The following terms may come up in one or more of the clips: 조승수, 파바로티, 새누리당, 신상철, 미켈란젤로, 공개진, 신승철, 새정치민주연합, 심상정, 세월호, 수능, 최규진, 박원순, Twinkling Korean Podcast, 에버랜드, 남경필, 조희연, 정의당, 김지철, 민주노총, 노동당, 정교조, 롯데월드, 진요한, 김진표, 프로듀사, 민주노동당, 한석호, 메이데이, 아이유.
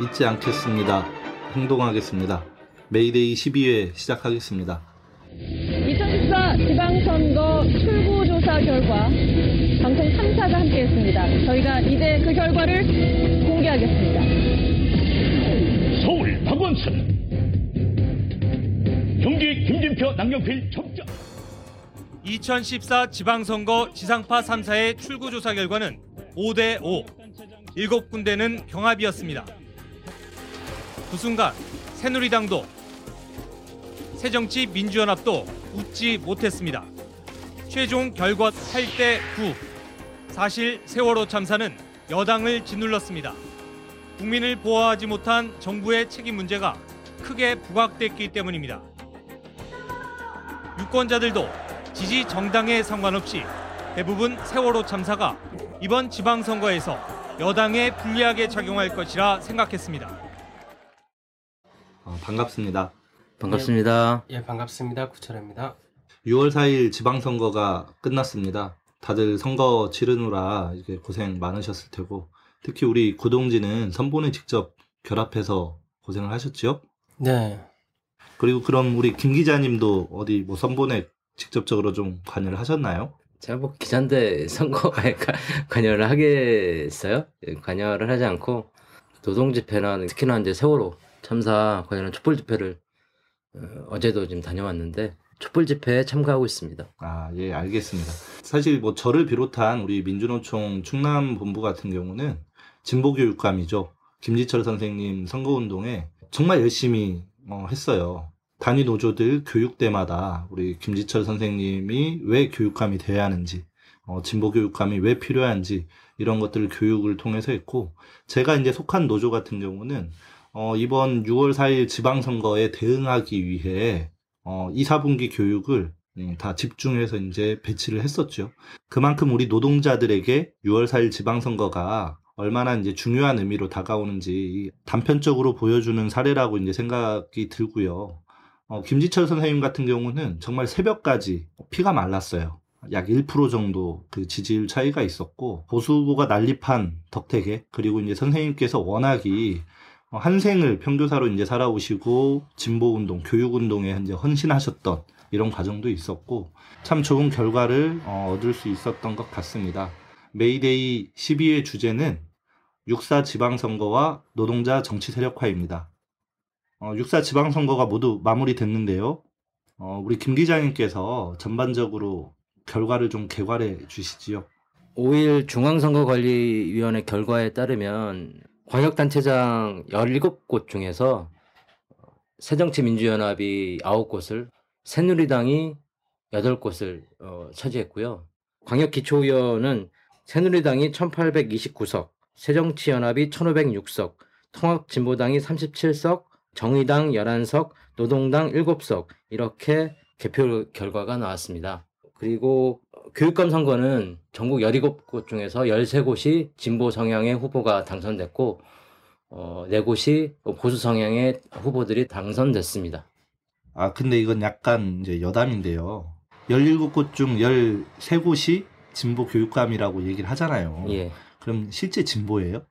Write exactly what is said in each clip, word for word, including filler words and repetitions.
잊지 않겠습니다. 행동하겠습니다. 메이데이 십이 회 시작하겠습니다. 이천십사 지방선거 출구조사 결과 방송 삼 사가 함께했습니다. 저희가 이제 그 결과를 공개하겠습니다. 서울 박원순, 경기 김진표, 남경필 점장. 이천십사 지방선거 지상파 삼 사의 출구조사 결과는 오 대 오, 일곱 군데는 경합이었습니다. 그 순간 새누리당도 새정치민주연합도 웃지 못했습니다. 최종 결과 팔 대 구. 사실 세월호 참사는 여당을 짓눌렀습니다. 국민을 보호하지 못한 정부의 책임 문제가 크게 부각됐기 때문입니다. 유권자들도 지지 정당에 상관없이 대부분 세월호 참사가 이번 지방선거에서 여당에 불리하게 작용할 것이라 생각했습니다. 어, 반갑습니다. 반갑습니다. 예, 예, 반갑습니다. 구철입니다. 유월 사일 지방선거가 끝났습니다. 다들 선거 치르느라 이렇게 고생 많으셨을 테고, 특히 우리 고동진은 선본에 직접 결합해서 고생을 하셨지요? 네. 그리고 그럼 우리 김 기자님도 어디 뭐 선본에 직접적으로 좀 관여를 하셨나요? 제가 뭐 기자인데 선거에 관여를 하겠어요? 관여를 하지 않고 노동집회나 특히나 이제 세월호 참사 관련한 촛불 집회를 어제도 지금 다녀왔는데 촛불 집회에 참가하고 있습니다. 아, 예, 알겠습니다. 사실 뭐 저를 비롯한 우리 민주노총 충남 본부 같은 경우는 진보 교육감이죠. 김지철 선생님 선거 운동에 정말 열심히 어, 했어요. 단위 노조들 교육대마다 우리 김지철 선생님이 왜 교육감이 돼야 하는지, 어, 진보 교육감이 왜 필요한지 이런 것들을 교육을 통해서 했고, 제가 이제 속한 노조 같은 경우는 어, 이번 유월 사일 지방선거에 대응하기 위해, 어, 이, 사분기 교육을 다 집중해서 이제 배치를 했었죠. 그만큼 우리 노동자들에게 유월 사일 지방선거가 얼마나 이제 중요한 의미로 다가오는지 단편적으로 보여주는 사례라고 이제 생각이 들고요. 어, 김지철 선생님 같은 경우는 정말 새벽까지 피가 말랐어요. 약 일 퍼센트 정도 그 지지율 차이가 있었고, 보수 후보가 난립한 덕택에, 그리고 이제 선생님께서 워낙이 한생을 평교사로 이제 살아오시고 진보운동, 교육운동에 이제 헌신하셨던 이런 과정도 있었고, 참 좋은 결과를 어, 얻을 수 있었던 것 같습니다. 메이데이 십이 회 주제는 육사 지방선거와 노동자 정치 세력화입니다. 어, 육사 지방선거가 모두 마무리됐는데요. 어, 우리 김 기자님께서 전반적으로 결과를 좀 개괄해 주시지요. 오일 중앙선거관리위원회 결과에 따르면 광역단체장 열일곱 곳 중에서 새정치민주연합이 아홉 곳을, 새누리당이 여덟 곳을 어, 차지했고요. 광역기초위원은 새누리당이 천팔백이십구 석, 새정치연합이 천오백육 석, 통합진보당이 삼십칠 석, 정의당 열한 석, 노동당 일곱 석 이렇게 개표 결과가 나왔습니다. 그리고 교육감 선거는 전국 열일곱 곳 중에서 열세 곳이 진보 성향의 후보가 당선됐고, 어, 네 곳이 보수 성향의 후보들이 당선됐습니다. 아, 근데 이건 약간 이제 여담인데요. 열일곱 곳 중 열세 곳이 진보 교육감이라고 얘기를 하잖아요. 예. 그럼 실제 진보예요?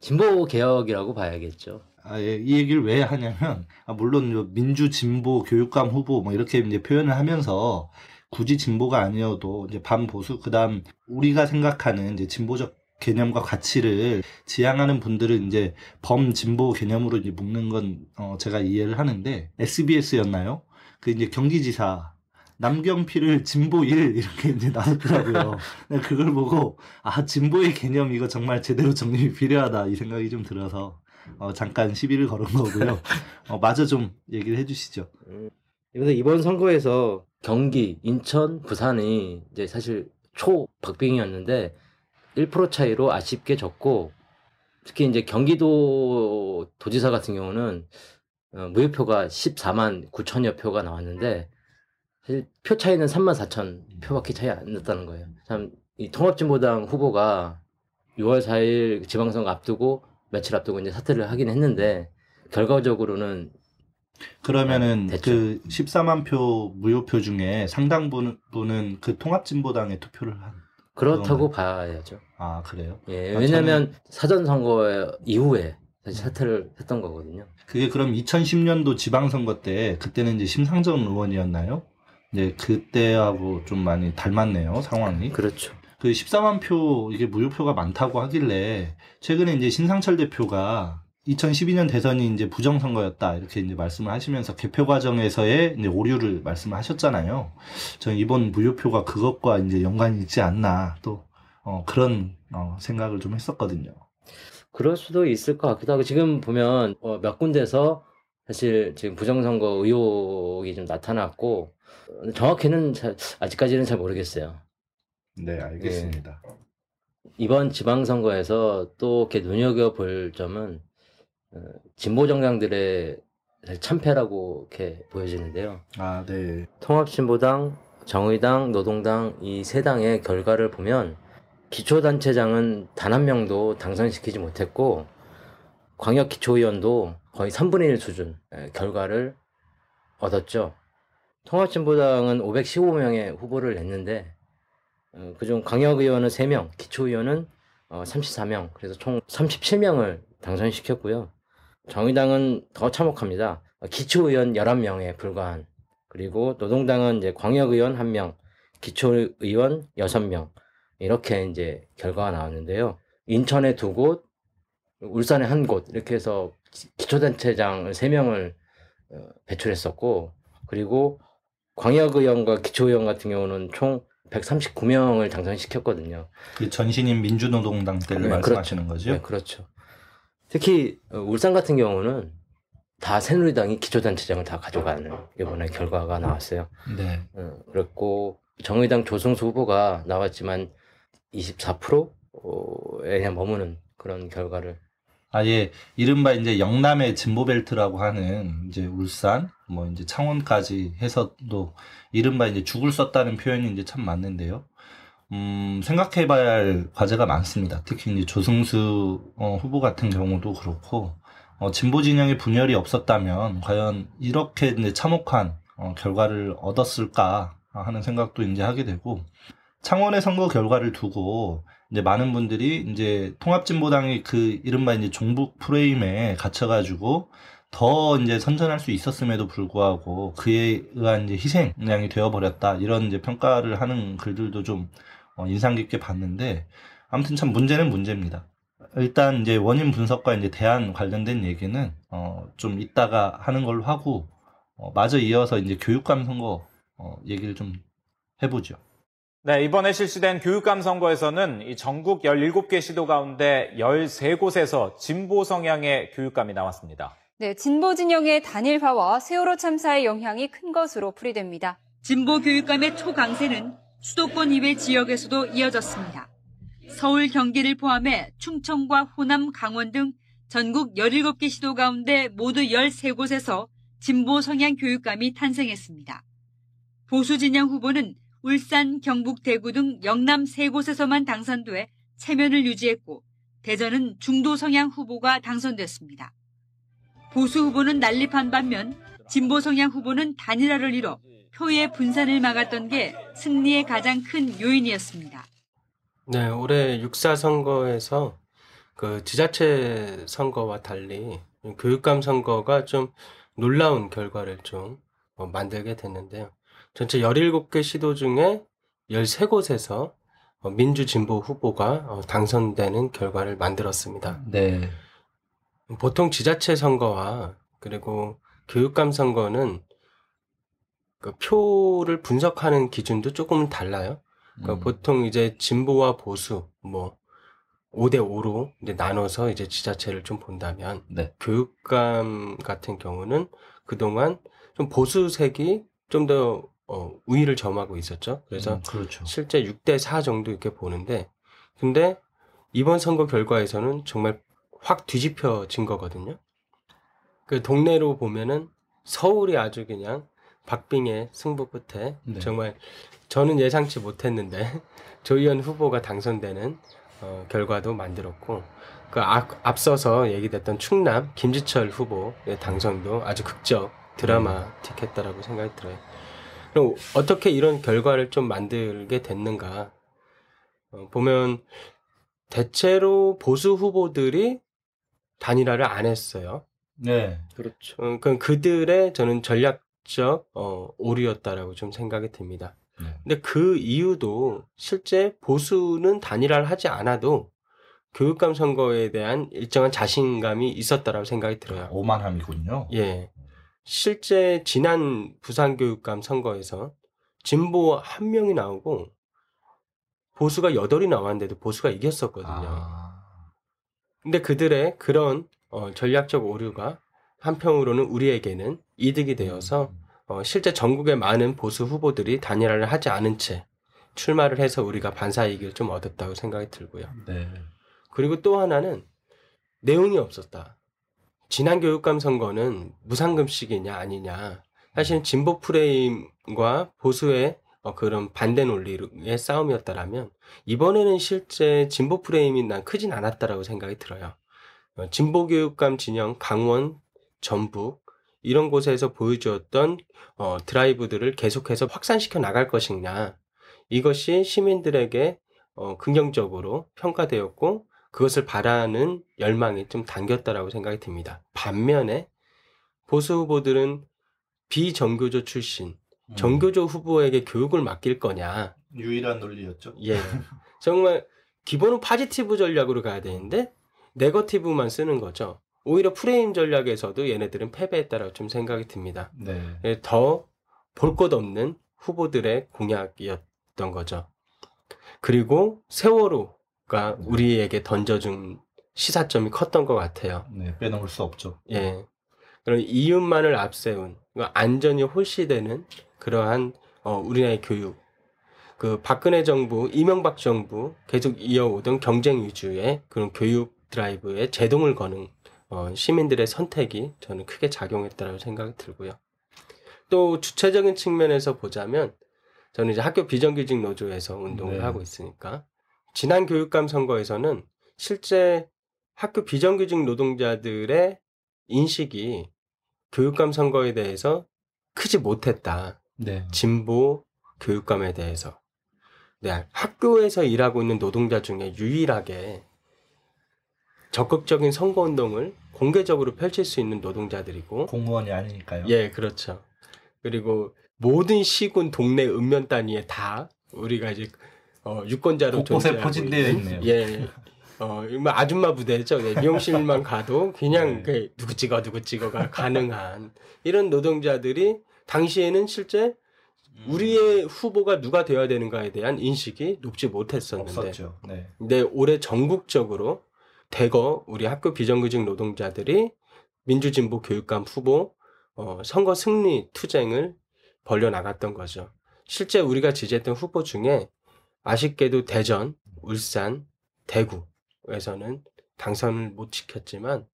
진보 개혁이라고 봐야겠죠. 아, 예. 이 얘기를 왜 하냐면, 아, 물론 민주 진보 교육감 후보 뭐 이렇게 이제 표현을 하면서 굳이 진보가 아니어도 이제 반보수, 그다음 우리가 생각하는 이제 진보적 개념과 가치를 지향하는 분들은 이제 범진보 개념으로 이제 묶는 건 어 제가 이해를 하는데, 에스비에스였나요? 그 이제 경기지사 남경필을 진보 일 이렇게 이제 나왔더라고요. 그걸 보고 아, 진보의 개념 이거 정말 제대로 정립이 필요하다, 이 생각이 좀 들어서 어 잠깐 시비를 걸은 거고요. 어 마저 좀 얘기를 해주시죠. 그런데 이번 선거에서 경기, 인천, 부산이 이제 사실 초박빙이었는데 일 퍼센트 차이로 아쉽게 졌고, 특히 이제 경기도 도지사 같은 경우는 어, 무효표가 십사만 구천여 표가 나왔는데 사실 표 차이는 삼만 사천 표밖에 차이 안 났다는 거예요. 참 이 통합진보당 후보가 유월 사일 지방선거 앞두고 며칠 앞두고 이제 사퇴를 하긴 했는데 결과적으로는 그러면은 네, 그 십사만 표 무효표 중에 상당분은 그 통합진보당에 투표를 한. 그렇다고 그러면... 봐야죠. 아, 그래요? 예, 아, 왜냐면 저는... 사전선거 이후에 다시 사퇴를 했던 거거든요. 그게 그럼 이천십 년도 지방선거 때, 그때는 이제 심상정 의원이었나요? 네, 그때하고 좀 많이 닮았네요, 상황이. 그렇죠. 그 십사만 표, 이게 무효표가 많다고 하길래, 최근에 이제 신상철 대표가 이천십이 년 대선이 이제 부정선거였다, 이렇게 이제 말씀을 하시면서 개표 과정에서의 이제 오류를 말씀을 하셨잖아요. 저는 이번 무효표가 그것과 이제 연관이 있지 않나, 또, 어, 그런, 어, 생각을 좀 했었거든요. 그럴 수도 있을 것 같기도 하고, 지금 보면, 어, 몇 군데서 사실 지금 부정선거 의혹이 좀 나타났고, 정확히는 잘, 아직까지는 잘 모르겠어요. 네, 알겠습니다. 예. 이번 지방선거에서 또 이렇게 눈여겨볼 점은, 어, 진보 정당들의 참패라고 이렇게 보여지는데요. 아, 네. 통합진보당, 정의당, 노동당 이 세 당의 결과를 보면 기초단체장은 단 한 명도 당선시키지 못했고 광역기초위원도 거의 삼분의 일 수준 결과를 얻었죠. 통합진보당은 오백십오 명의 후보를 냈는데 어, 그중 광역의원은 세 명, 기초의원은 어, 삼십사 명, 그래서 총 삼십칠 명을 당선시켰고요. 정의당은 더 참혹합니다. 기초의원 열한 명에 불과한, 그리고 노동당은 이제 광역의원 한 명, 기초의원 여섯 명, 이렇게 이제 결과가 나왔는데요. 인천에 두 곳, 울산에 한 곳, 이렇게 해서 기초단체장 세 명을 배출했었고, 그리고 광역의원과 기초의원 같은 경우는 총 백삼십구 명을 당선시켰거든요. 그 전신인 민주노동당 때를 네, 말씀하시는 그렇죠. 거죠? 네, 그렇죠. 특히 울산 같은 경우는 다 새누리당이 기초단체장을 다 가져가는 이번에 결과가 나왔어요. 네. 어, 그랬고 정의당 조승수 후보가 나왔지만 이십사 퍼센트에 그냥 머무는 그런 결과를. 아예 이른바 이제 영남의 진보벨트라고 하는 이제 울산 뭐 이제 창원까지 해서도 이른바 이제 죽을 썼다는 표현이 이제 참 맞는데요. 음, 생각해봐야 할 과제가 많습니다. 특히 이제 조승수 어, 후보 같은 경우도 그렇고 어, 진보 진영의 분열이 없었다면 과연 이렇게 이제 참혹한 어, 결과를 얻었을까 하는 생각도 이제 하게 되고, 창원의 선거 결과를 두고 이제 많은 분들이 이제 통합진보당이 그 이른바 이제 종북 프레임에 갇혀가지고 더 이제 선전할 수 있었음에도 불구하고 그에 의한 이제 희생양이 되어버렸다, 이런 이제 평가를 하는 글들도 좀 어, 인상 깊게 봤는데, 아무튼 참 문제는 문제입니다. 일단 이제 원인 분석과 이제 대안 관련된 얘기는 어, 좀 이따가 하는 걸로 하고, 어, 마저 이어서 이제 교육감 선거 어, 얘기를 좀 해보죠. 네, 이번에 실시된 교육감 선거에서는 이 전국 열일곱 개 시도 가운데 열세 곳에서 진보 성향의 교육감이 나왔습니다. 네, 진보 진영의 단일화와 세월호 참사의 영향이 큰 것으로 풀이됩니다. 진보 교육감의 초강세는 수도권 이외 지역에서도 이어졌습니다. 서울, 경기를 포함해 충청과 호남, 강원 등 전국 열일곱 개 시도 가운데 모두 열세 곳에서 진보 성향 교육감이 탄생했습니다. 보수 진영 후보는 울산, 경북, 대구 등 영남 세 곳에서만 당선돼 체면을 유지했고, 대전은 중도 성향 후보가 당선됐습니다. 보수 후보는 난립한 반면 진보 성향 후보는 단일화를 이뤄 표의 분산을 막았던 게 승리의 가장 큰 요인이었습니다. 네, 올해 육사 선거에서 그 지자체 선거와 달리 교육감 선거가 좀 놀라운 결과를 좀 만들게 됐는데요. 전체 열일곱 개 시도 중에 열세 곳에서 민주진보 후보가 당선되는 결과를 만들었습니다. 네. 보통 지자체 선거와 그리고 교육감 선거는 그 표를 분석하는 기준도 조금은 달라요. 그러니까 음. 보통 이제 진보와 보수 뭐 오 대 오로 이제 나눠서 이제 지자체를 좀 본다면 네. 교육감 같은 경우는 그동안 좀 보수색이 좀 더 어, 우위를 점하고 있었죠. 그래서 음, 그렇죠. 실제 육 대 사 정도 이렇게 보는데, 근데 이번 선거 결과에서는 정말 확 뒤집혀진 거거든요. 그 동네로 보면은 서울이 아주 그냥 박빙의 승부 끝에 네. 정말 저는 예상치 못했는데 조희연 후보가 당선되는 어, 결과도 만들었고, 그 앞, 앞서서 얘기됐던 충남 김지철 후보의 당선도 아주 극적 드라마틱했다라고 생각이 들어요. 그럼 어떻게 이런 결과를 좀 만들게 됐는가? 보면 대체로 보수 후보들이 단일화를 안 했어요. 네, 그렇죠. 그럼 그들의 저는 전략적 어, 오류였다라고 좀 생각이 듭니다. 네. 근데 그 이유도 실제 보수는 단일화를 하지 않아도 교육감 선거에 대한 일정한 자신감이 있었다라고 생각이 들어요. 오만함이군요. 예, 실제 지난 부산교육감 선거에서 진보 한 명이 나오고 보수가 여덟이 나왔는데도 보수가 이겼었거든요. 아... 근데 그들의 그런 어, 전략적 오류가 한편으로는 우리에게는 이득이 되어서 어, 실제 전국의 많은 보수 후보들이 단일화를 하지 않은 채 출마를 해서 우리가 반사이익을 좀 얻었다고 생각이 들고요. 네. 그리고 또 하나는 내용이 없었다. 지난 교육감 선거는 무상급식이냐 아니냐. 사실은 진보 프레임과 보수의 어, 그런 반대 논리의 싸움이었다라면 이번에는 실제 진보 프레임이 난 크진 않았다라고 생각이 들어요. 어, 진보 교육감 진영 강원, 전북 이런 곳에서 보여주었던 어, 드라이브들을 계속해서 확산시켜 나갈 것이냐, 이것이 시민들에게 어, 긍정적으로 평가되었고 그것을 바라는 열망이 좀 담겼다라고 생각이 듭니다. 반면에 보수 후보들은 비정교조 출신 정교조 후보에게 교육을 맡길 거냐. 유일한 논리였죠. 예. 정말 기본은 파지티브 전략으로 가야 되는데 네거티브만 쓰는 거죠. 오히려 프레임 전략에서도 얘네들은 패배했다라고 좀 생각이 듭니다. 네. 더 볼 것 없는 후보들의 공약이었던 거죠. 그리고 세월호가 네. 우리에게 던져준 시사점이 컸던 것 같아요. 네, 빼놓을 수 없죠. 예. 그런 이윤만을 앞세운, 안전이 홀시되는 그러한 어, 우리나라의 교육, 그 박근혜 정부, 이명박 정부 계속 이어오던 경쟁 위주의 그런 교육 드라이브에 제동을 거는 어, 시민들의 선택이 저는 크게 작용했다라고 생각이 들고요. 또 주체적인 측면에서 보자면 저는 이제 학교 비정규직 노조에서 운동을 네. 하고 있으니까 지난 교육감 선거에서는 실제 학교 비정규직 노동자들의 인식이 교육감 선거에 대해서 크지 못했다. 네. 진보 교육감에 대해서. 네, 학교에서 일하고 있는 노동자 중에 유일하게 적극적인 선거운동을 공개적으로 펼칠 수 있는 노동자들이고 공무원이 아니니까요. 예, 그렇죠. 그리고 모든 시군, 동네, 읍면 단위에 다 우리가 이제 어, 유권자로 곳곳에 포진되어 있네요. 예, 어, 아줌마 부대죠. 예, 미용실만 가도 그냥 네. 누구 찍어 누구 찍어가 가능한 이런 노동자들이 당시에는 실제 우리의 후보가 누가 되어야 되는가에 대한 인식이 높지 못했었는데 없었죠. 네. 근데 올해 전국적으로 대거 우리 학교 비정규직 노동자들이 민주진보 교육감 후보 어, 선거 승리 투쟁을 벌려나갔던 거죠. 실제 우리가 지지했던 후보 중에 아쉽게도 대전, 울산, 대구에서는 당선을 못 지켰지만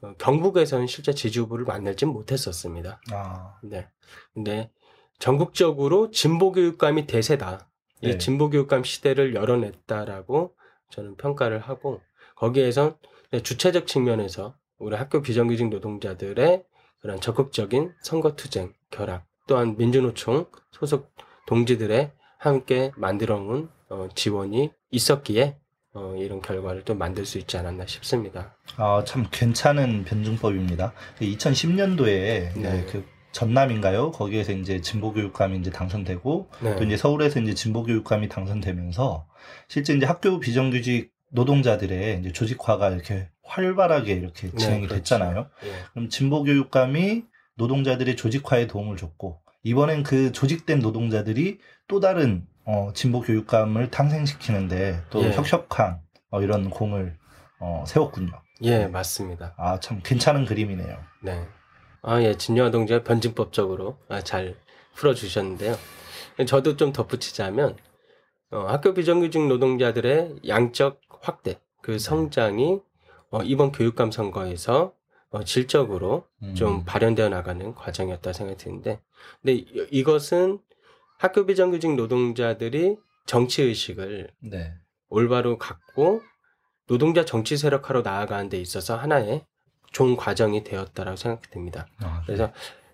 어, 경북에서는 실제 지지 후보를 만날지 못했었습니다. 아. 네. 근데 전국적으로 진보 교육감이 대세다. 네. 이 진보 교육감 시대를 열어냈다라고 저는 평가를 하고 거기에서 주체적 측면에서 우리 학교 비정규직 노동자들의 그런 적극적인 선거투쟁, 결합, 또한 민주노총 소속 동지들의 함께 만들어온 어, 지원이 있었기에 어, 이런 결과를 또 만들 수 있지 않았나 싶습니다. 아, 참 괜찮은 변증법입니다. 이천십 년도에 네. 그 전남인가요? 거기에서 이제 진보교육감이 이제 당선되고 네. 또 이제 서울에서 이제 진보교육감이 당선되면서 실제 이제 학교 비정규직 노동자들의 이제 조직화가 이렇게 활발하게 이렇게 진행이 네, 됐잖아요. 네. 그럼 진보교육감이 노동자들의 조직화에 도움을 줬고 이번엔 그 조직된 노동자들이 또 다른 어, 진보교육감을 탄생시키는데 또 예. 혁혁한 어, 이런 공을 어, 세웠군요. 예, 맞습니다. 아, 참 괜찮은 그림이네요. 네. 아, 예, 진요한 동지가 변증법적으로 아, 잘 풀어주셨는데요. 저도 좀 덧붙이자면 어, 학교 비정규직 노동자들의 양적 확대, 그 성장이 어, 이번 교육감 선거에서 어, 질적으로 음. 좀 발현되어 나가는 과정이었다 생각이 드는데, 근데 이것은 학교 비정규직 노동자들이 정치의식을 네. 올바로 갖고 노동자 정치 세력화로 나아가는 데 있어서 하나의 좋은 과정이 되었다라고 생각이 듭니다. 아, 네. 그래서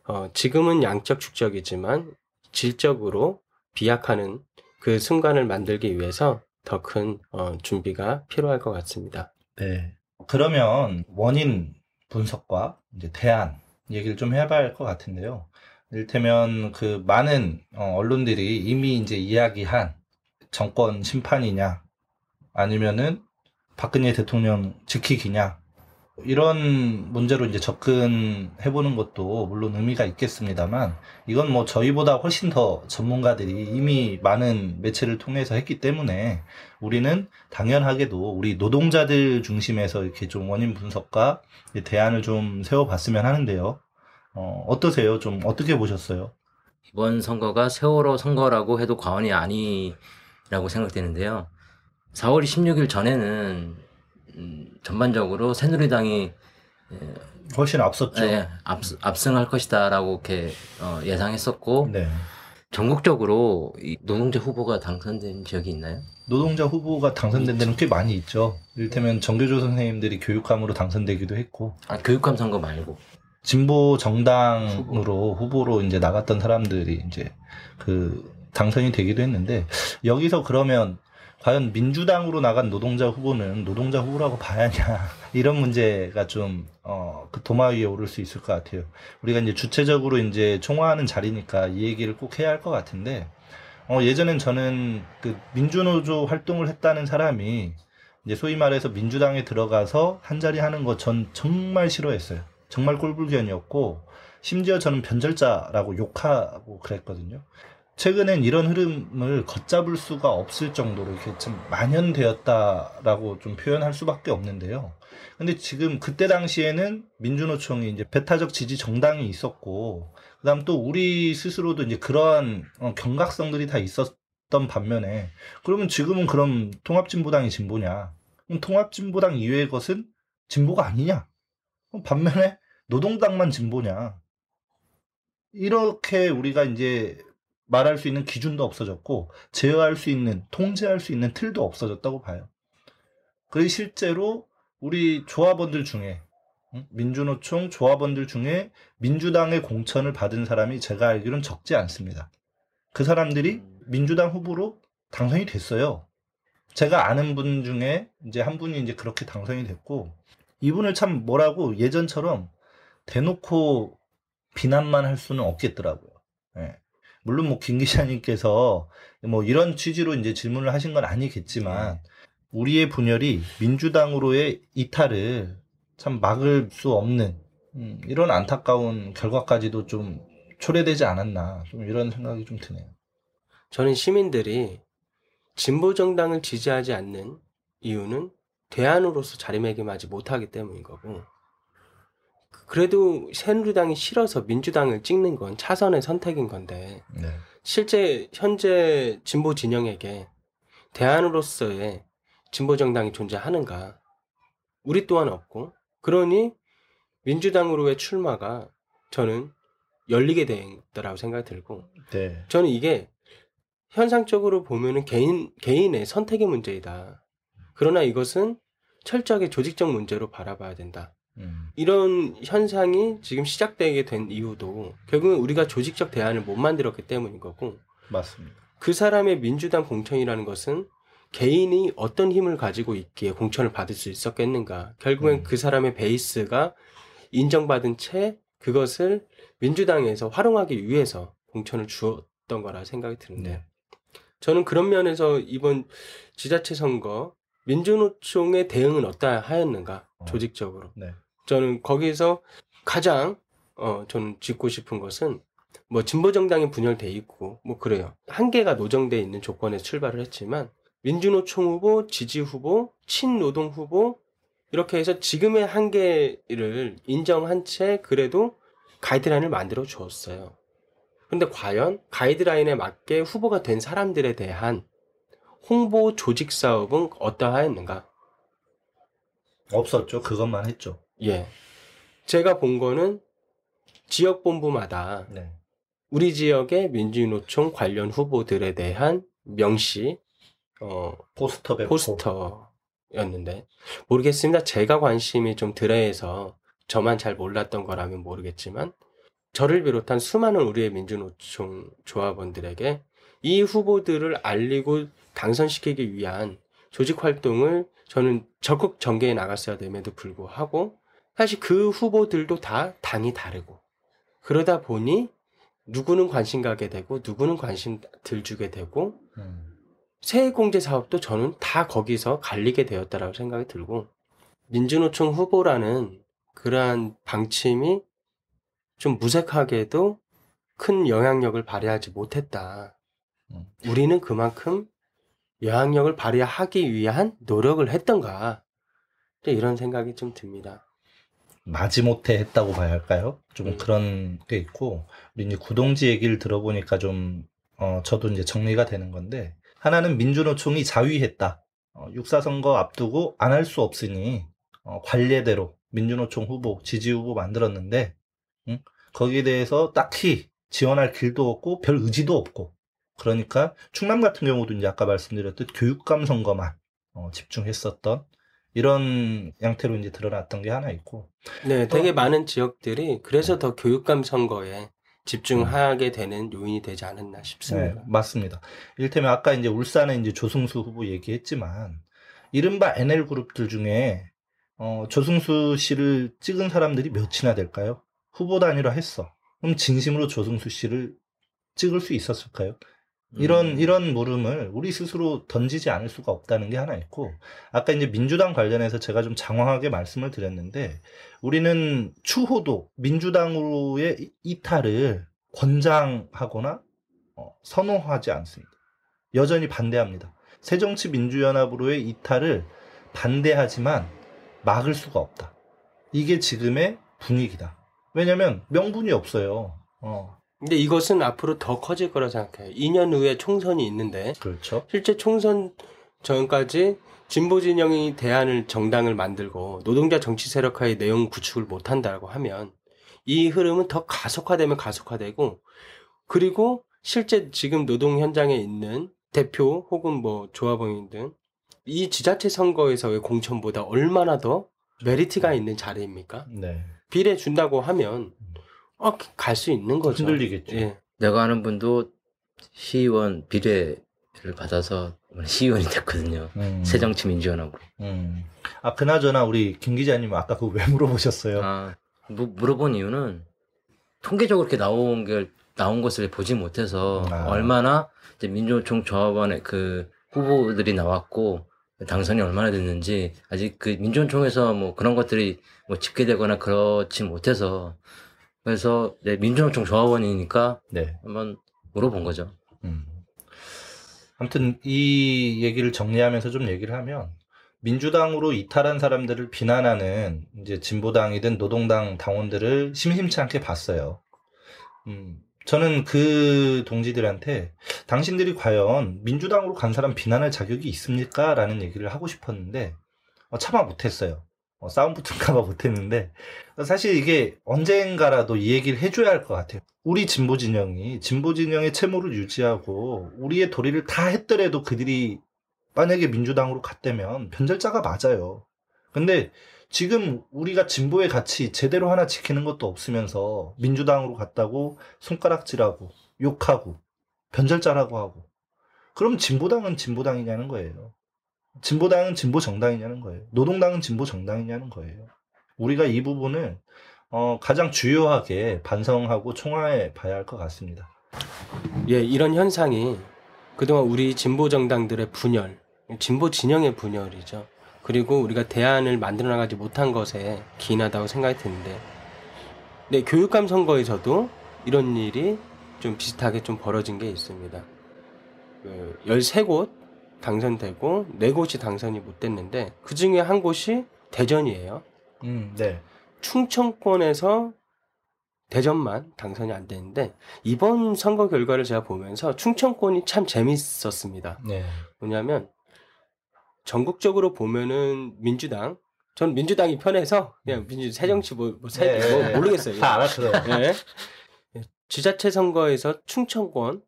어, 지금은 양적 축적이지만 질적으로 비약하는 그 순간을 만들기 위해서 더 큰 어, 준비가 필요할 것 같습니다. 네. 그러면 원인 분석과 이제 대안 얘기를 좀 해봐야 할 것 같은데요. 이를테면 그 많은 언론들이 이미 이제 이야기한 정권 심판이냐, 아니면은 박근혜 대통령 지키기냐, 이런 문제로 이제 접근해보는 것도 물론 의미가 있겠습니다만, 이건 뭐 저희보다 훨씬 더 전문가들이 이미 많은 매체를 통해서 했기 때문에 우리는 당연하게도 우리 노동자들 중심에서 이렇게 좀 원인 분석과 대안을 좀 세워봤으면 하는데요. 어, 어떠세요? 좀 어떻게 보셨어요? 이번 선거가 세월호 선거라고 해도 과언이 아니라고 생각되는데요. 사월 십육일 전에는 음, 전반적으로 새누리당이 훨씬 앞섰죠. 예, 앞, 압승할 것이다라고 이렇게 어, 예상했었고, 네. 전국적으로 이 노동자 후보가 당선된 지역이 있나요? 노동자 후보가 당선된 데는 꽤 많이 있죠. 이를테면 정교조 선생님들이 교육감으로 당선되기도 했고. 아, 교육감 선거 말고. 진보 정당으로 후보로 이제 나갔던 사람들이 이제 그 당선이 되기도 했는데, 여기서 그러면 과연 민주당으로 나간 노동자 후보는 노동자 후보라고 봐야 하냐, 이런 문제가 좀 어, 그 도마 위에 오를 수 있을 것 같아요. 우리가 이제 주체적으로 이제 총화하는 자리니까 이 얘기를 꼭 해야 할 것 같은데, 어, 예전엔 저는 그 민주노조 활동을 했다는 사람이 이제 소위 말해서 민주당에 들어가서 한 자리 하는 거 전 정말 싫어했어요. 정말 꼴불견이었고, 심지어 저는 변절자라고 욕하고 그랬거든요. 최근엔 이런 흐름을 걷잡을 수가 없을 정도로 이렇게 참 만연되었다라고 좀 표현할 수밖에 없는데요. 근데 지금 그때 당시에는 민주노총이 이제 배타적 지지 정당이 있었고, 그 다음 또 우리 스스로도 이제 그러한 경각성들이 다 있었던 반면에, 그러면 지금은 그럼 통합진보당이 진보냐? 그럼 통합진보당 이외의 것은 진보가 아니냐? 반면에 노동당만 진보냐? 이렇게 우리가 이제 말할 수 있는 기준도 없어졌고, 제어할 수 있는, 통제할 수 있는 틀도 없어졌다고 봐요. 그리고 실제로 우리 조합원들 중에, 민주노총 조합원들 중에 민주당의 공천을 받은 사람이 제가 알기로는 적지 않습니다. 그 사람들이 민주당 후보로 당선이 됐어요. 제가 아는 분 중에 이제 한 분이 이제 그렇게 당선이 됐고, 이분을 참 뭐라고 예전처럼 대놓고 비난만 할 수는 없겠더라고요. 예. 물론 뭐 김 기자님께서 뭐 이런 취지로 이제 질문을 하신 건 아니겠지만, 우리의 분열이 민주당으로의 이탈을 참 막을 수 없는 음, 이런 안타까운 결과까지도 좀 초래되지 않았나, 좀 이런 생각이 좀 드네요. 저는 시민들이 진보 정당을 지지하지 않는 이유는 대안으로서 자리매김하지 못하기 때문인 거고, 그래도 새누리당이 싫어서 민주당을 찍는 건 차선의 선택인 건데, 네. 실제 현재 진보 진영에게 대안으로서의 진보 정당이 존재하는가? 우리 또한 없고, 그러니 민주당으로의 출마가 저는 열리게 되더라고 생각이 들고, 네. 저는 이게 현상적으로 보면은 개인, 개인의 선택의 문제이다. 그러나 이것은 철저하게 조직적 문제로 바라봐야 된다. 음. 이런 현상이 지금 시작되게 된 이유도 결국은 우리가 조직적 대안을 못 만들었기 때문인 거고, 맞습니다. 그 사람의 민주당 공천이라는 것은 개인이 어떤 힘을 가지고 있기에 공천을 받을 수 있었겠는가, 결국엔 음. 그 사람의 베이스가 인정받은 채 그것을 민주당에서 활용하기 위해서 공천을 주었던 거라 생각이 드는데, 네. 저는 그런 면에서 이번 지자체 선거 민주노총의 대응은 어떠하였는가, 어. 조직적으로. 네. 저는 거기에서 가장 어, 저는 짚고 싶은 것은, 뭐 진보정당이 분열돼 있고 뭐 그래요. 한계가 노정돼 있는 조건에서 출발을 했지만, 민주노총 후보, 지지 후보, 친노동 후보, 이렇게 해서 지금의 한계를 인정한 채 그래도 가이드라인을 만들어 주었어요. 그런데 과연 가이드라인에 맞게 후보가 된 사람들에 대한 홍보 조직 사업은 어떠하였는가? 없었죠. 그것만 했죠. 예. 제가 본 거는 지역본부마다, 네. 우리 지역의 민주노총 관련 후보들에 대한 명시, 어, 포스터 배포. 포스터였는데, 모르겠습니다. 제가 관심이 좀 덜해서 저만 잘 몰랐던 거라면 모르겠지만, 저를 비롯한 수많은 우리의 민주노총 조합원들에게 이 후보들을 알리고 당선시키기 위한 조직 활동을 저는 적극 전개해 나갔어야 됨에도 불구하고 사실 그 후보들도 다 당이 다르고 그러다 보니 누구는 관심 가게 되고 누구는 관심 들 주게 되고 음. 세액공제 사업도 저는 다 거기서 갈리게 되었다라고 생각이 들고 민주노총 후보라는 그러한 방침이 좀 무색하게도 큰 영향력을 발휘하지 못했다. 음. 우리는 그만큼 영향력을 발휘하기 위한 노력을 했던가 이런 생각이 좀 듭니다. 마지못해 했다고 봐야 할까요? 좀 음. 그런 게 있고 우리 이제 구동지 얘기를 들어보니까 좀 어, 저도 이제 정리가 되는 건데 하나는 민주노총이 자위했다. 어, 육사선거 앞두고 안 할 수 없으니 어, 관례대로 민주노총 후보, 지지후보 만들었는데 응? 거기에 대해서 딱히 지원할 길도 없고 별 의지도 없고 그러니까 충남 같은 경우도 이제 아까 말씀드렸듯 교육감 선거만 어, 집중했었던 이런 양태로 이제 드러났던 게 하나 있고. 네, 되게 또, 많은 지역들이 그래서 더 교육감 선거에 집중하게 되는 요인이 되지 않았나 싶습니다. 네, 맞습니다. 이를테면 아까 이제 울산의 이제 조승수 후보 얘기했지만 이른바 엔엘 그룹들 중에 어, 조승수 씨를 찍은 사람들이 몇이나 될까요? 후보 단위로 했어. 그럼 진심으로 조승수 씨를 찍을 수 있었을까요? 이런, 이런 물음을 우리 스스로 던지지 않을 수가 없다는 게 하나 있고, 아까 이제 민주당 관련해서 제가 좀 장황하게 말씀을 드렸는데, 우리는 추호도 민주당으로의 이탈을 권장하거나 어, 선호하지 않습니다. 여전히 반대합니다. 새정치민주연합으로의 이탈을 반대하지만 막을 수가 없다. 이게 지금의 분위기다. 왜냐면 명분이 없어요. 어. 근데 이것은 앞으로 더 커질 거라 생각해요. 이 년 후에 총선이 있는데 그렇죠. 실제 총선 전까지 진보 진영이 대안을 정당을 만들고 노동자 정치 세력화의 내용 구축을 못한다고 하면 이 흐름은 더 가속화되면 가속화되고 그리고 실제 지금 노동 현장에 있는 대표 혹은 뭐 조합원인 등 이 지자체 선거에서의 공천보다 얼마나 더 메리트가 있는 자리입니까? 네. 비례 준다고 하면 어, 갈 수 있는 거죠. 흔들리겠죠. 예. 내가 아는 분도 시의원 비례를 받아서 시의원이 됐거든요. 음. 새정치민주연합으로. 음. 아 그나저나 우리 김 기자님 아까 그거 왜 물어보셨어요? 아 무, 물어본 이유는 통계적으로 이렇게 나온 게 나온 것을 보지 못해서 아. 얼마나 이제 민주노총 조합원의 그 후보들이 나왔고. 당선이 얼마나 됐는지 아직 그 민주노총에서 뭐 그런 것들이 뭐 집계되거나 그렇지 못해서 그래서 네, 민주노총 조합원이니까 네. 한번 물어본 거죠. 음. 아무튼 이 얘기를 정리하면서 좀 얘기를 하면 민주당으로 이탈한 사람들을 비난하는 이제 진보당이든 노동당 당원들을 심심치 않게 봤어요. 음. 저는 그 동지들한테 당신들이 과연 민주당으로 간 사람 비난할 자격이 있습니까? 라는 얘기를 하고 싶었는데 어, 참아 못했어요. 어, 싸움 붙을까봐 못했는데 사실 이게 언젠가라도 이 얘기를 해줘야 할 것 같아요. 우리 진보진영이 진보진영의 채무를 유지하고 우리의 도리를 다 했더라도 그들이 만약에 민주당으로 갔다면 변절자가 맞아요. 근데 지금 우리가 진보의 가치 제대로 하나 지키는 것도 없으면서 민주당으로 갔다고 손가락질하고 욕하고 변절자라고 하고 그럼 진보당은 진보당이냐는 거예요. 진보당은 진보정당이냐는 거예요. 노동당은 진보정당이냐는 거예요. 우리가 이 부분을 어, 가장 주요하게 반성하고 총화해 봐야 할 것 같습니다. 예, 이런 현상이 그동안 우리 진보정당들의 분열, 진보진영의 분열이죠. 그리고 우리가 대안을 만들어 나가지 못한 것에 기인하다고 생각이 드는데 네, 교육감 선거에서도 이런 일이 좀 비슷하게 좀 벌어진 게 있습니다. 그 열세 곳 당선되고 네 곳이 당선이 못 됐는데 그 중에 한 곳이 대전이에요. 음, 네. 충청권에서 대전만 당선이 안 되는데 이번 선거 결과를 제가 보면서 충청권이 참 재밌었습니다. 네. 뭐냐면 전국적으로 보면은 민주당, 전 민주당이 편해서 그냥 민주 새정치 뭐, 뭐, 새, 네, 뭐 모르겠어요. 다 알았어요. 네. 지자체 선거에서 충청권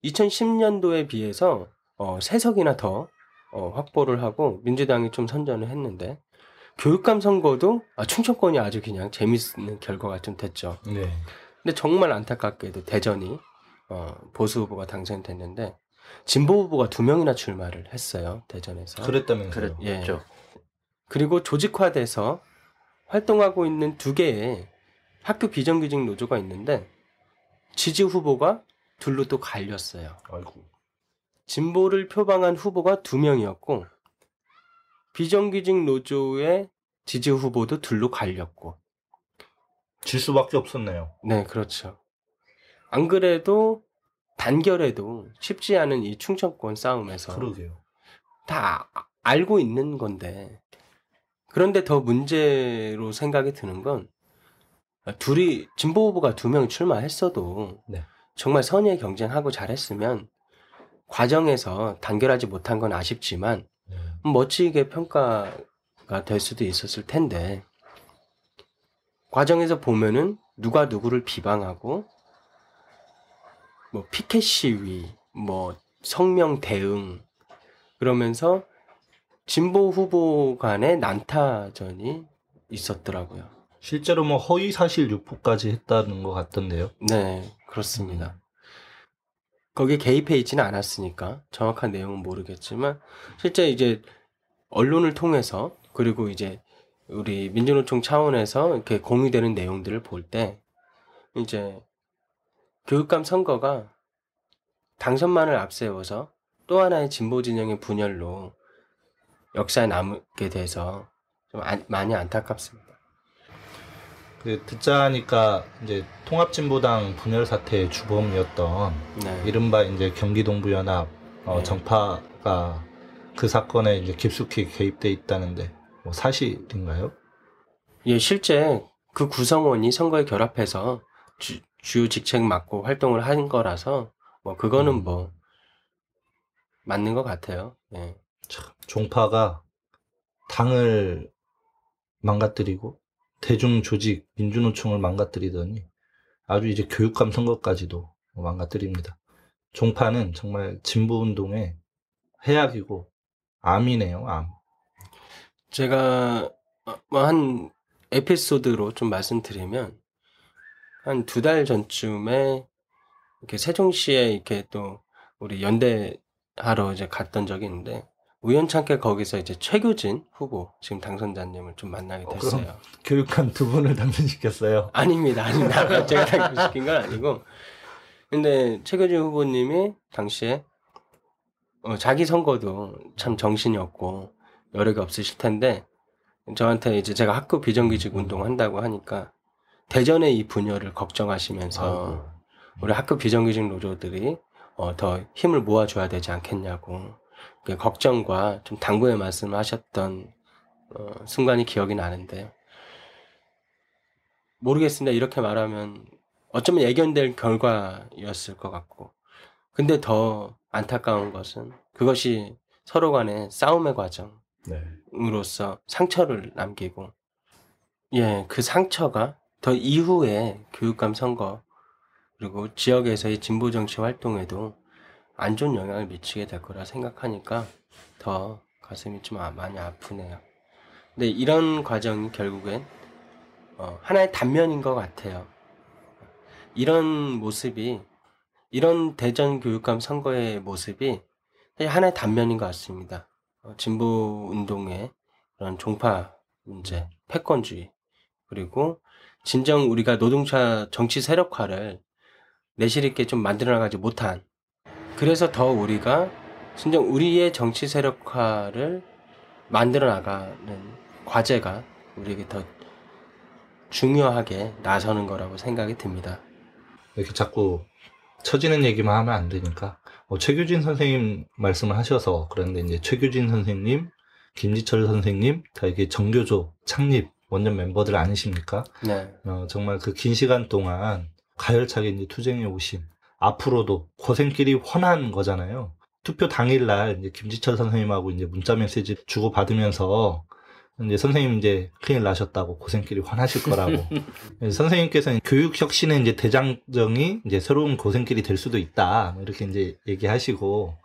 이천십 년도에 비해서 어, 세 석이나 더 어, 확보를 하고 민주당이 좀 선전을 했는데 교육감 선거도 아, 충청권이 아주 그냥 재밌는 결과가 좀 됐죠. 네. 근데 정말 안타깝게도 대전이 어, 보수 후보가 당선됐는데 진보 후보가 두 명이나 출마를 했어요. 대전에서. 그랬다면서요. 그랬죠. 예. 그리고 조직화돼서 활동하고 있는 두 개의 학교 비정규직 노조가 있는데 지지 후보가 둘로 또 갈렸어요. 아이고. 진보를 표방한 후보가 두 명이었고 비정규직 노조의 지지 후보도 둘로 갈렸고. 질 수밖에 없었네요. 네, 그렇죠. 안 그래도 단결해도 쉽지 않은 이 충청권 싸움에서 그러게요. 다 알고 있는 건데 그런데 더 문제로 생각이 드는 건 둘이 진보 후보가 두 명 출마했어도 네. 정말 선의의 경쟁하고 잘했으면 과정에서 단결하지 못한 건 아쉽지만 네. 멋지게 평가가 될 수도 있었을 텐데 과정에서 보면은 누가 누구를 비방하고 뭐 피켓 시위, 뭐 성명 대응 그러면서 진보 후보 간의 난타전이 있었더라고요. 실제로 뭐 허위 사실 유포까지 했다는 것 같던데요. 네, 그렇습니다. 음. 거기에 개입해 있지는 않았으니까 정확한 내용은 모르겠지만 실제 이제 언론을 통해서 그리고 이제 우리 민주노총 차원에서 이렇게 공유되는 내용들을 볼 때 이제 교육감 선거가 당선만을 앞세워서 또 하나의 진보 진영의 분열로 역사에 남게 돼서 좀 안, 많이 안타깝습니다. 그 듣자 하니까 이제 통합진보당 분열 사태의 주범이었던 네. 이른바 이제 경기동부연합 어, 네. 정파가 그 사건에 이제 깊숙이 개입돼 있다는데 뭐 사실인가요? 예, 실제 그 구성원이 선거에 결합해서 주, 주요 직책 맡고 활동을 한 거라서 뭐 그거는 음. 뭐 맞는 것 같아요. 예. 참, 종파가 당을 망가뜨리고 대중조직 민주노총을 망가뜨리더니 아주 이제 교육감 선거까지도 망가뜨립니다. 종파는 정말 진보운동의 해악이고 암이네요. 암. 제가 한 에피소드로 좀 말씀드리면 한 두 달 전쯤에 이렇게 세종시에 이렇게 또 우리 연대하러 이제 갔던 적이 있는데 우연찮게 거기서 이제 최규진 후보 지금 당선자님을 좀 만나게 됐어요. 어, 교육감 두 분을 당선시켰어요? 아닙니다, 아닙니다. 제가 당선시킨 건 아니고. 근데 최규진 후보님이 당시에 어, 자기 선거도 참 정신이 없고 여력이 없으실 텐데 저한테 이제 제가 학교 비정규직 운동 한다고 하니까 대전의 이 분열을 걱정하시면서 아, 우리 학교 비정규직 노조들이 어, 더 힘을 모아줘야 되지 않겠냐고. 그 걱정과 좀 당부의 말씀을 하셨던 어, 순간이 기억이 나는데요. 모르겠습니다. 이렇게 말하면 어쩌면 예견될 결과였을 것 같고 근데 더 안타까운 것은 그것이 서로 간의 싸움의 과정으로서 네. 상처를 남기고 예, 그 상처가 더 이후에 교육감 선거 그리고 지역에서의 진보 정치 활동에도 안 좋은 영향을 미치게 될 거라 생각하니까 더 가슴이 좀 많이 아프네요. 근데 이런 과정이 결국엔 어, 하나의 단면인 것 같아요. 이런 모습이 이런 대전 교육감 선거의 모습이 하나의 단면인 것 같습니다. 어, 진보 운동의 그런 종파 문제, 패권주의 그리고 진정 우리가 노동자 정치 세력화를 내실 있게 좀 만들어 나가지 못한 그래서 더 우리가 진정 우리의 정치 세력화를 만들어 나가는 과제가 우리에게 더 중요하게 나서는 거라고 생각이 듭니다. 이렇게 자꾸 처지는 얘기만 하면 안 되니까 뭐 최규진 선생님 말씀을 하셔서 그런데 이제 최규진 선생님, 김지철 선생님 다 이게 정교조 창립 원년 멤버들 아니십니까? 네. 어, 정말 그 긴 시간 동안 가열차게 이제 투쟁에 오심. 앞으로도 고생길이 훤한 거잖아요. 투표 당일날 이제 김지철 선생님하고 이제 문자 메시지 주고 받으면서 이제 선생님 이제 큰일 나셨다고 고생길이 훤하실 거라고. 선생님께서는 교육 혁신의 이제 대장정이 이제 새로운 고생길이 될 수도 있다 이렇게 이제 얘기하시고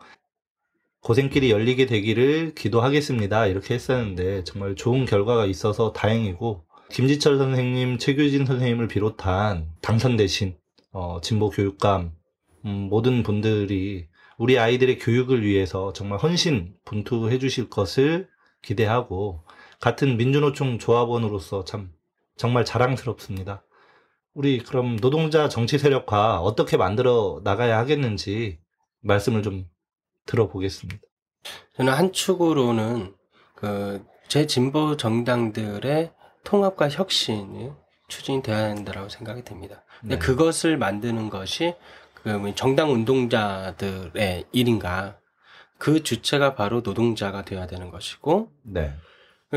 고생길이 열리게 되기를 기도하겠습니다 이렇게 했었는데 정말 좋은 결과가 있어서 다행이고 김지철 선생님, 최규진 선생님을 비롯한 당선되신 어, 진보 교육감 음, 모든 분들이 우리 아이들의 교육을 위해서 정말 헌신 분투해 주실 것을 기대하고, 같은 민주노총 조합원으로서 참 정말 자랑스럽습니다. 우리 그럼 노동자 정치 세력화 어떻게 만들어 나가야 하겠는지 말씀을 좀 들어보겠습니다. 저는 한 축으로는 그 재진보 정당들의 통합과 혁신이 추진돼야 한다라고 생각이 듭니다. 근데 네. 그것을 만드는 것이 그 정당 운동자들의 일인가? 그 주체가 바로 노동자가 되어야 되는 것이고, 네.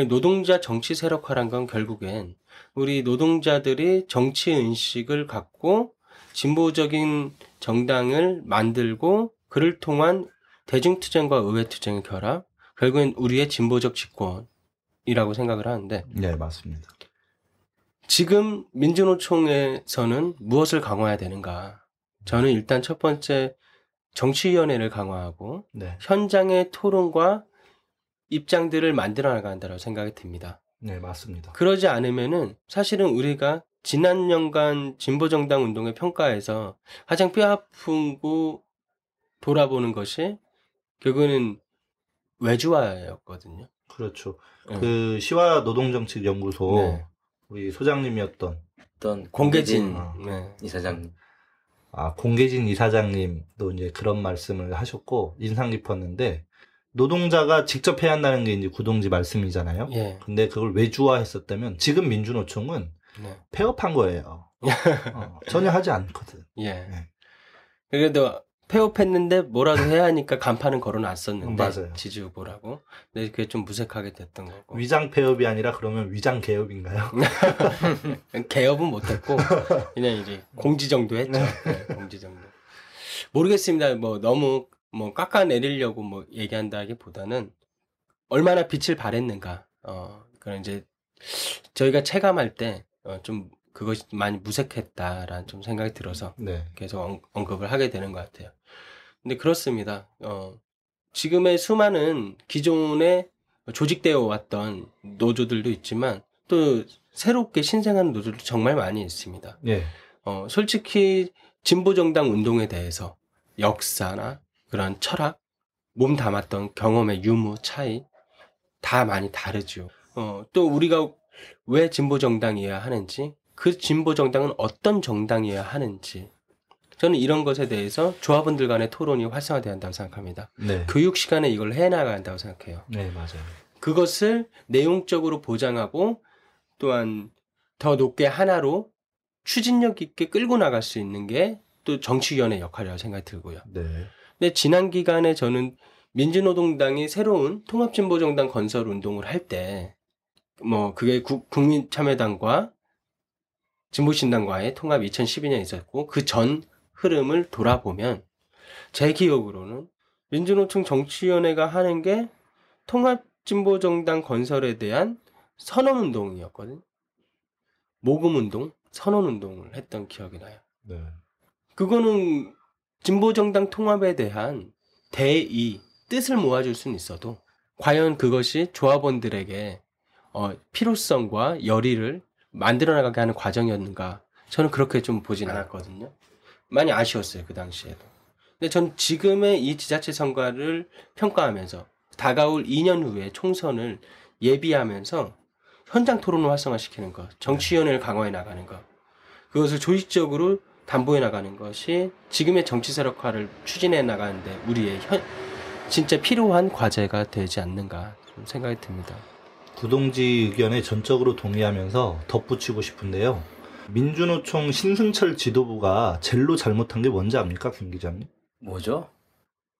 노동자 정치 세력화란 건 결국엔 우리 노동자들이 정치 의식을 갖고 진보적인 정당을 만들고 그를 통한 대중투쟁과 의회투쟁의 결합, 결국엔 우리의 진보적 집권이라고 생각을 하는데, 네, 맞습니다. 지금 민주노총에서는 무엇을 강화해야 되는가? 저는 일단 첫 번째 정치위원회를 강화하고, 네. 현장의 토론과 입장들을 만들어 나간다고 생각이 듭니다. 네, 맞습니다. 그러지 않으면은 사실은 우리가 지난 년간 진보정당 운동의 평가에서 가장 뼈아프고 돌아보는 것이 결국은 외주화였거든요. 그렇죠. 네. 그 시와 노동정책연구소 네. 우리 소장님이었던 어떤 공개진, 공개진 네. 이사장님. 아, 공개진 이사장님도 이제 그런 말씀을 하셨고 인상 깊었는데, 노동자가 직접 해야 한다는 게 이제 구동지 말씀이잖아요. 예. 근데 그걸 외주화했었다면 지금 민주노총은 네. 폐업한 거예요. 어, 전혀 하지 않거든. 예. 네. 그래도 폐업했는데 뭐라도 해야 하니까 간판은 걸어놨었는데 맞아요. 지지후보라고. 근데 그게 좀 무색하게 됐던 거고. 위장 폐업이 아니라 그러면 위장 개업인가요? 개업은 못했고 그냥 이제 공지 정도 했죠. 네, 공지 정도. 모르겠습니다. 뭐 너무 뭐 깎아내리려고 뭐 얘기한다기보다는 얼마나 빛을 발했는가. 어 그런 이제 저희가 체감할 때 어, 좀 그것이 많이 무색했다라는 좀 생각이 들어서 네. 계속 언, 언급을 하게 되는 것 같아요. 근데 그렇습니다. 어, 지금의 수많은 기존에 조직되어 왔던 노조들도 있지만 또 새롭게 신생하는 노조도 정말 많이 있습니다. 네. 어, 솔직히 진보정당 운동에 대해서 역사나 그런 철학, 몸 담았던 경험의 유무, 차이 다 많이 다르죠. 어, 또 우리가 왜 진보정당이어야 하는지, 그 진보정당은 어떤 정당이어야 하는지, 저는 이런 것에 대해서 조합원들 간의 토론이 활성화돼야 한다고 생각합니다. 네. 교육 시간에 이걸 해나가야 한다고 생각해요. 네, 맞아요. 그것을 내용적으로 보장하고 또한 더 높게 하나로 추진력 있게 끌고 나갈 수 있는 게 또 정치위원회 역할이라고 생각이 들고요. 네. 근데 지난 기간에 저는 민주노동당이 새로운 통합진보정당 건설 운동을 할 때, 뭐, 그게 구, 국민참여당과 진보신당과의 통합 이천십이 년에 있었고, 그 전 흐름을 돌아보면, 제 기억으로는 민주노총 정치위원회가 하는 게 통합진보정당 건설에 대한 선언운동이었거든요. 모금운동, 선언운동을 했던 기억이 나요. 네. 그거는, 진보정당 통합에 대한 대의, 뜻을 모아줄 수는 있어도 과연 그것이 조합원들에게 어, 필요성과 열의를 만들어나가게 하는 과정이었는가, 저는 그렇게 좀 보진 않았거든요. 많이 아쉬웠어요, 그 당시에도. 근데 전 지금의 이 지자체 선거를 평가하면서 다가올 이 년 후에 총선을 예비하면서 현장 토론을 활성화시키는 것, 정치위원회를 강화해 나가는 것, 그것을 조직적으로 담보해 나가는 것이 지금의 정치 세력화를 추진해 나가는데 우리의 현, 진짜 필요한 과제가 되지 않는가 생각이 듭니다. 구동지 의견에 전적으로 동의하면서 덧붙이고 싶은데요. 민주노총 신승철 지도부가 젤로 잘못한 게 뭔지 압니까, 김 기자님? 뭐죠?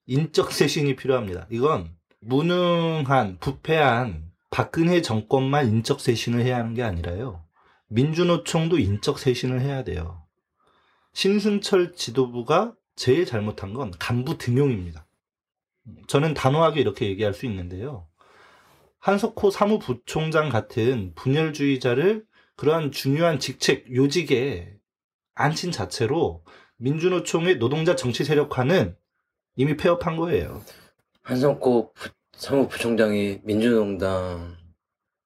인적 쇄신이 필요합니다. 이건 무능한, 부패한 박근혜 정권만 인적 쇄신을 해야 하는 게 아니라요. 민주노총도 인적 쇄신을 해야 돼요. 신승철 지도부가 제일 잘못한 건 간부 등용입니다. 저는 단호하게 이렇게 얘기할 수 있는데요. 한석호 사무부총장 같은 분열주의자를 그러한 중요한 직책, 요직에 앉힌 자체로 민주노총의 노동자 정치 세력화는 이미 폐업한 거예요. 한석호 부, 사무부총장이 민주노동당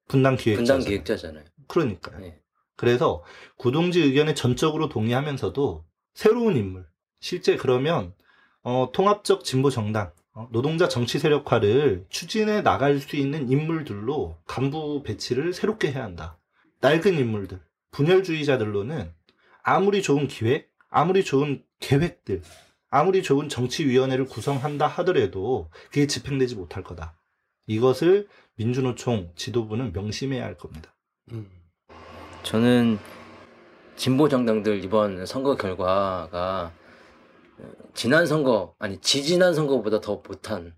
분당기획자잖아요. 분당기획자잖아요. 그러니까요. 네. 그래서 구동지 의견에 전적으로 동의하면서도 새로운 인물, 실제 그러면 어, 통합적 진보 정당, 어, 노동자 정치 세력화를 추진해 나갈 수 있는 인물들로 간부 배치를 새롭게 해야 한다. 낡은 인물들, 분열주의자들로는 아무리 좋은 기획, 아무리 좋은 계획들, 아무리 좋은 정치위원회를 구성한다 하더라도 그게 집행되지 못할 거다. 이것을 민주노총 지도부는 명심해야 할 겁니다. 음. 저는 진보 정당들 이번 선거 결과가 지난 선거, 아니 지지난 선거보다 더 못한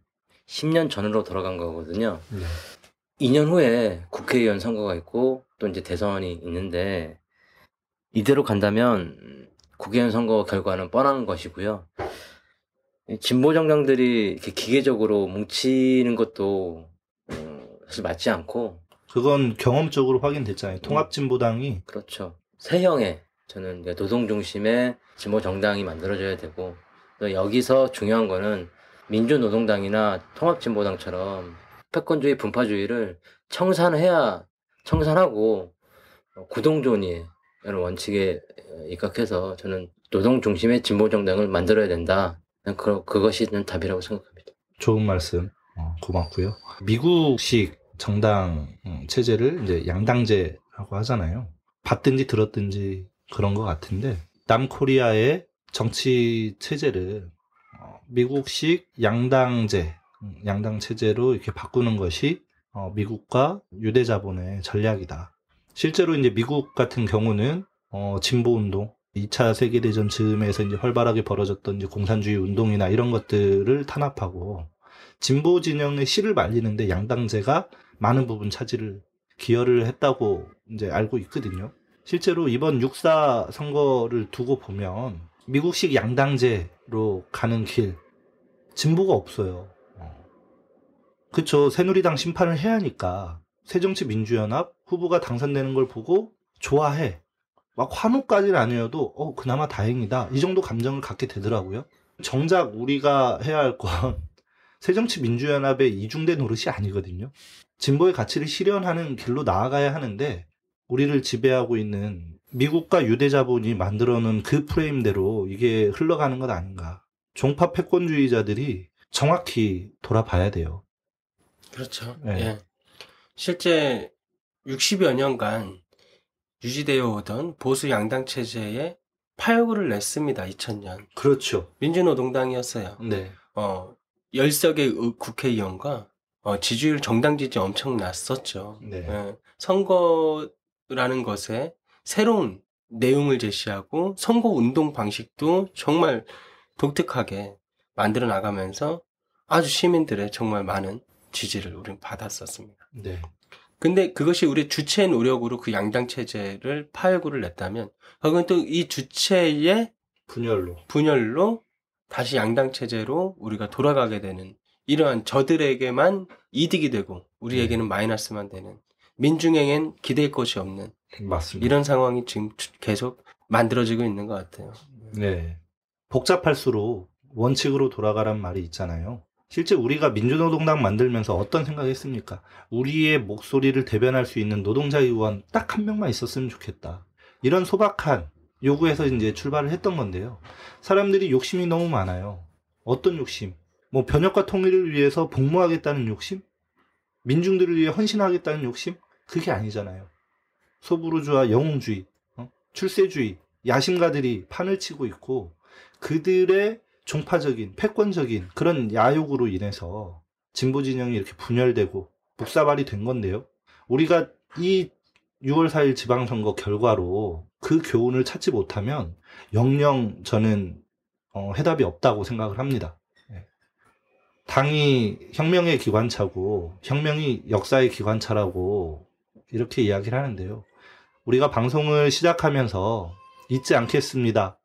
십 년 전으로 돌아간 거거든요. 네. 이 년 후에 국회의원 선거가 있고 또 이제 대선이 있는데, 이대로 간다면 국회의원 선거 결과는 뻔한 것이고요. 진보 정당들이 이렇게 기계적으로 뭉치는 것도 사실 맞지 않고, 그건 경험적으로 확인됐잖아요. 통합진보당이. 그렇죠. 세 형의, 저는 노동 중심의 진보 정당이 만들어져야 되고, 또 여기서 중요한 거는 민주노동당이나 통합진보당처럼 패권주의, 분파주의를 청산해야, 청산하고 구동존의 이런 원칙에 입각해서 저는 노동 중심의 진보 정당을 만들어야 된다. 그, 그것이 답이라고 생각합니다. 좋은 말씀 고맙고요. 미국식 정당 체제를 이제 양당제라고 하잖아요. 봤든지 들었든지 그런 것 같은데, 남코리아의 정치 체제를 미국식 양당제, 양당 체제로 이렇게 바꾸는 것이 미국과 유대자본의 전략이다. 실제로 이제 미국 같은 경우는 어, 진보운동, 이 차 세계대전 즈음에서 이제 활발하게 벌어졌던 이제 공산주의 운동이나 이런 것들을 탄압하고 진보 진영의 씨를 말리는데 양당제가 많은 부분 차지를 기여를 했다고 이제 알고 있거든요. 실제로 이번 육사 선거를 두고 보면 미국식 양당제로 가는 길, 진보가 없어요. 어. 그쵸. 새누리당 심판을 해야 하니까 새정치민주연합 후보가 당선되는 걸 보고 좋아해. 막 환호까지는 아니어도 어 그나마 다행이다, 이 정도 감정을 갖게 되더라고요. 정작 우리가 해야 할 건 새정치민주연합의 이중대 노릇이 아니거든요. 진보의 가치를 실현하는 길로 나아가야 하는데, 우리를 지배하고 있는 미국과 유대자본이 만들어놓은 그 프레임대로 이게 흘러가는 것 아닌가. 종파 패권주의자들이 정확히 돌아봐야 돼요. 그렇죠. 네. 예. 실제 육십여 년간 유지되어 오던 보수 양당 체제에 파열구를 냈습니다. 이천 년. 그렇죠. 민주노동당이었어요. 네. 어, 십 석의 국회의원과 어, 지지율, 정당 지지 엄청 났었죠. 네. 예, 선거라는 것에 새로운 내용을 제시하고 선거 운동 방식도 정말 독특하게 만들어 나가면서 아주 시민들의 정말 많은 지지를 우리는 받았었습니다. 네. 근데 그것이 우리 주체의 노력으로 그 양당 체제를 파열구를 냈다면, 그건 또 이 주체의 분열로 분열로 다시 양당 체제로 우리가 돌아가게 되는, 이러한 저들에게만 이득이 되고 우리에게는 네. 마이너스만 되는, 민중에겐 기댈 것이 없는, 맞습니다. 이런 상황이 지금 계속 만들어지고 있는 것 같아요. 네. 복잡할수록 원칙으로 돌아가란 말이 있잖아요. 실제 우리가 민주노동당 만들면서 어떤 생각했습니까? 우리의 목소리를 대변할 수 있는 노동자 의원 딱 한 명만 있었으면 좋겠다. 이런 소박한 요구에서 이제 출발을 했던 건데요. 사람들이 욕심이 너무 많아요. 어떤 욕심? 뭐 변혁과 통일을 위해서 복무하겠다는 욕심? 민중들을 위해 헌신하겠다는 욕심? 그게 아니잖아요. 소부르주아 영웅주의, 어? 출세주의, 야심가들이 판을 치고 있고, 그들의 종파적인, 패권적인 그런 야욕으로 인해서 진보 진영이 이렇게 분열되고 묵사발이 된 건데요. 우리가 이 유월 사일 지방선거 결과로 그 교훈을 찾지 못하면 영영 저는 어, 해답이 없다고 생각을 합니다. 당이 혁명의 기관차고 혁명이 역사의 기관차라고 이렇게 이야기를 하는데요. 우리가 방송을 시작하면서 잊지 않겠습니다,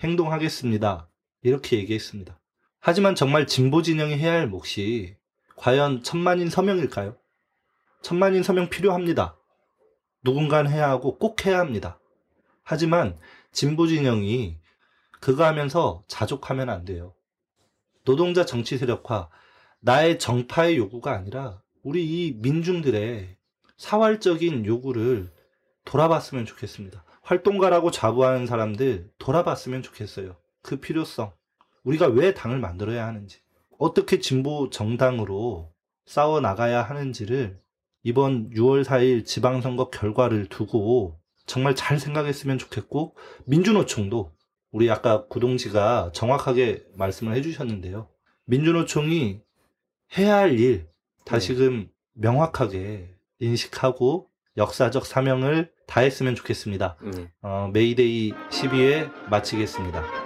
행동하겠습니다, 이렇게 얘기했습니다. 하지만 정말 진보 진영이 해야 할 몫이 과연 천만인 서명일까요? 천만인 서명 필요합니다. 누군가는 해야 하고 꼭 해야 합니다. 하지만 진보 진영이 그거 하면서 자족하면 안 돼요. 노동자 정치 세력화, 나의 정파의 요구가 아니라 우리 이 민중들의 사활적인 요구를 돌아봤으면 좋겠습니다. 활동가라고 자부하는 사람들 돌아봤으면 좋겠어요. 그 필요성, 우리가 왜 당을 만들어야 하는지, 어떻게 진보 정당으로 싸워나가야 하는지를 이번 유월 사일 지방선거 결과를 두고 정말 잘 생각했으면 좋겠고, 민주노총도 우리 아까 구동지가 정확하게 말씀을 해주셨는데요. 민주노총이 해야 할 일 다시금 명확하게 인식하고 역사적 사명을 다했으면 좋겠습니다. 음. 어, 메이데이 십이회 마치겠습니다.